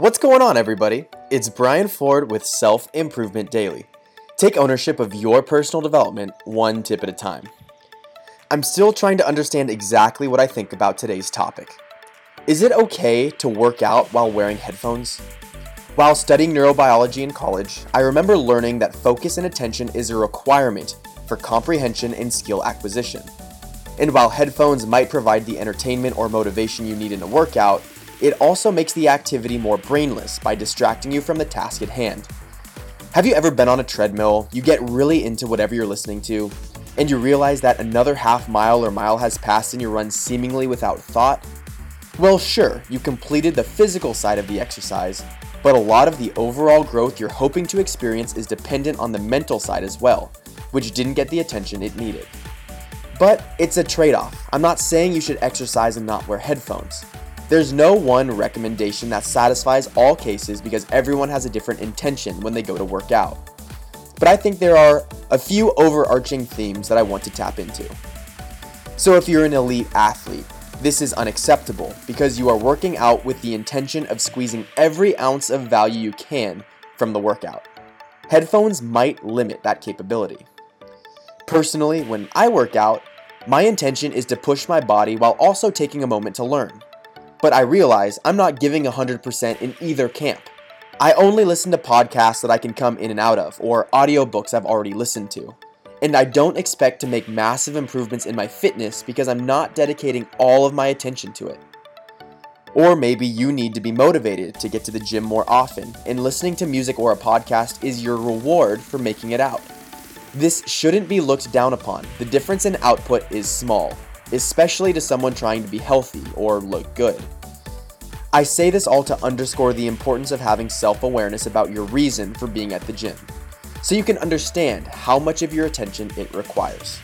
What's going on, everybody? It's Brian Ford with Self-Improvement Daily. Take ownership of your personal development one tip at a time. I'm still trying to understand exactly what I think about today's topic. Is it okay to work out while wearing headphones? While studying neurobiology in college, I remember learning that focus and attention is a requirement for comprehension and skill acquisition. And while headphones might provide the entertainment or motivation you need in a workout, it also makes the activity more brainless by distracting you from the task at hand. Have you ever been on a treadmill, you get really into whatever you're listening to, and you realize that another half mile or mile has passed and you run seemingly without thought? Well, sure, you completed the physical side of the exercise, but a lot of the overall growth you're hoping to experience is dependent on the mental side as well, which didn't get the attention it needed. But it's a trade-off. I'm not saying you should exercise and not wear headphones. There's no one recommendation that satisfies all cases because everyone has a different intention when they go to work out. But I think there are a few overarching themes that I want to tap into. So if you're an elite athlete, this is unacceptable because you are working out with the intention of squeezing every ounce of value you can from the workout. Headphones might limit that capability. Personally, when I work out, my intention is to push my body while also taking a moment to learn. But I realize I'm not giving 100% in either camp. I only listen to podcasts that I can come in and out of or audiobooks I've already listened to. And I don't expect to make massive improvements in my fitness because I'm not dedicating all of my attention to it. Or maybe you need to be motivated to get to the gym more often, and listening to music or a podcast is your reward for making it out. This shouldn't be looked down upon. The difference in output is small, especially to someone trying to be healthy or look good. I say this all to underscore the importance of having self-awareness about your reason for being at the gym, so you can understand how much of your attention it requires.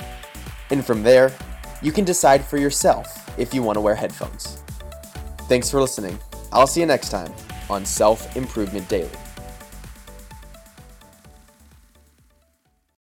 And from there, you can decide for yourself if you want to wear headphones. Thanks for listening. I'll see you next time on Self-Improvement Daily.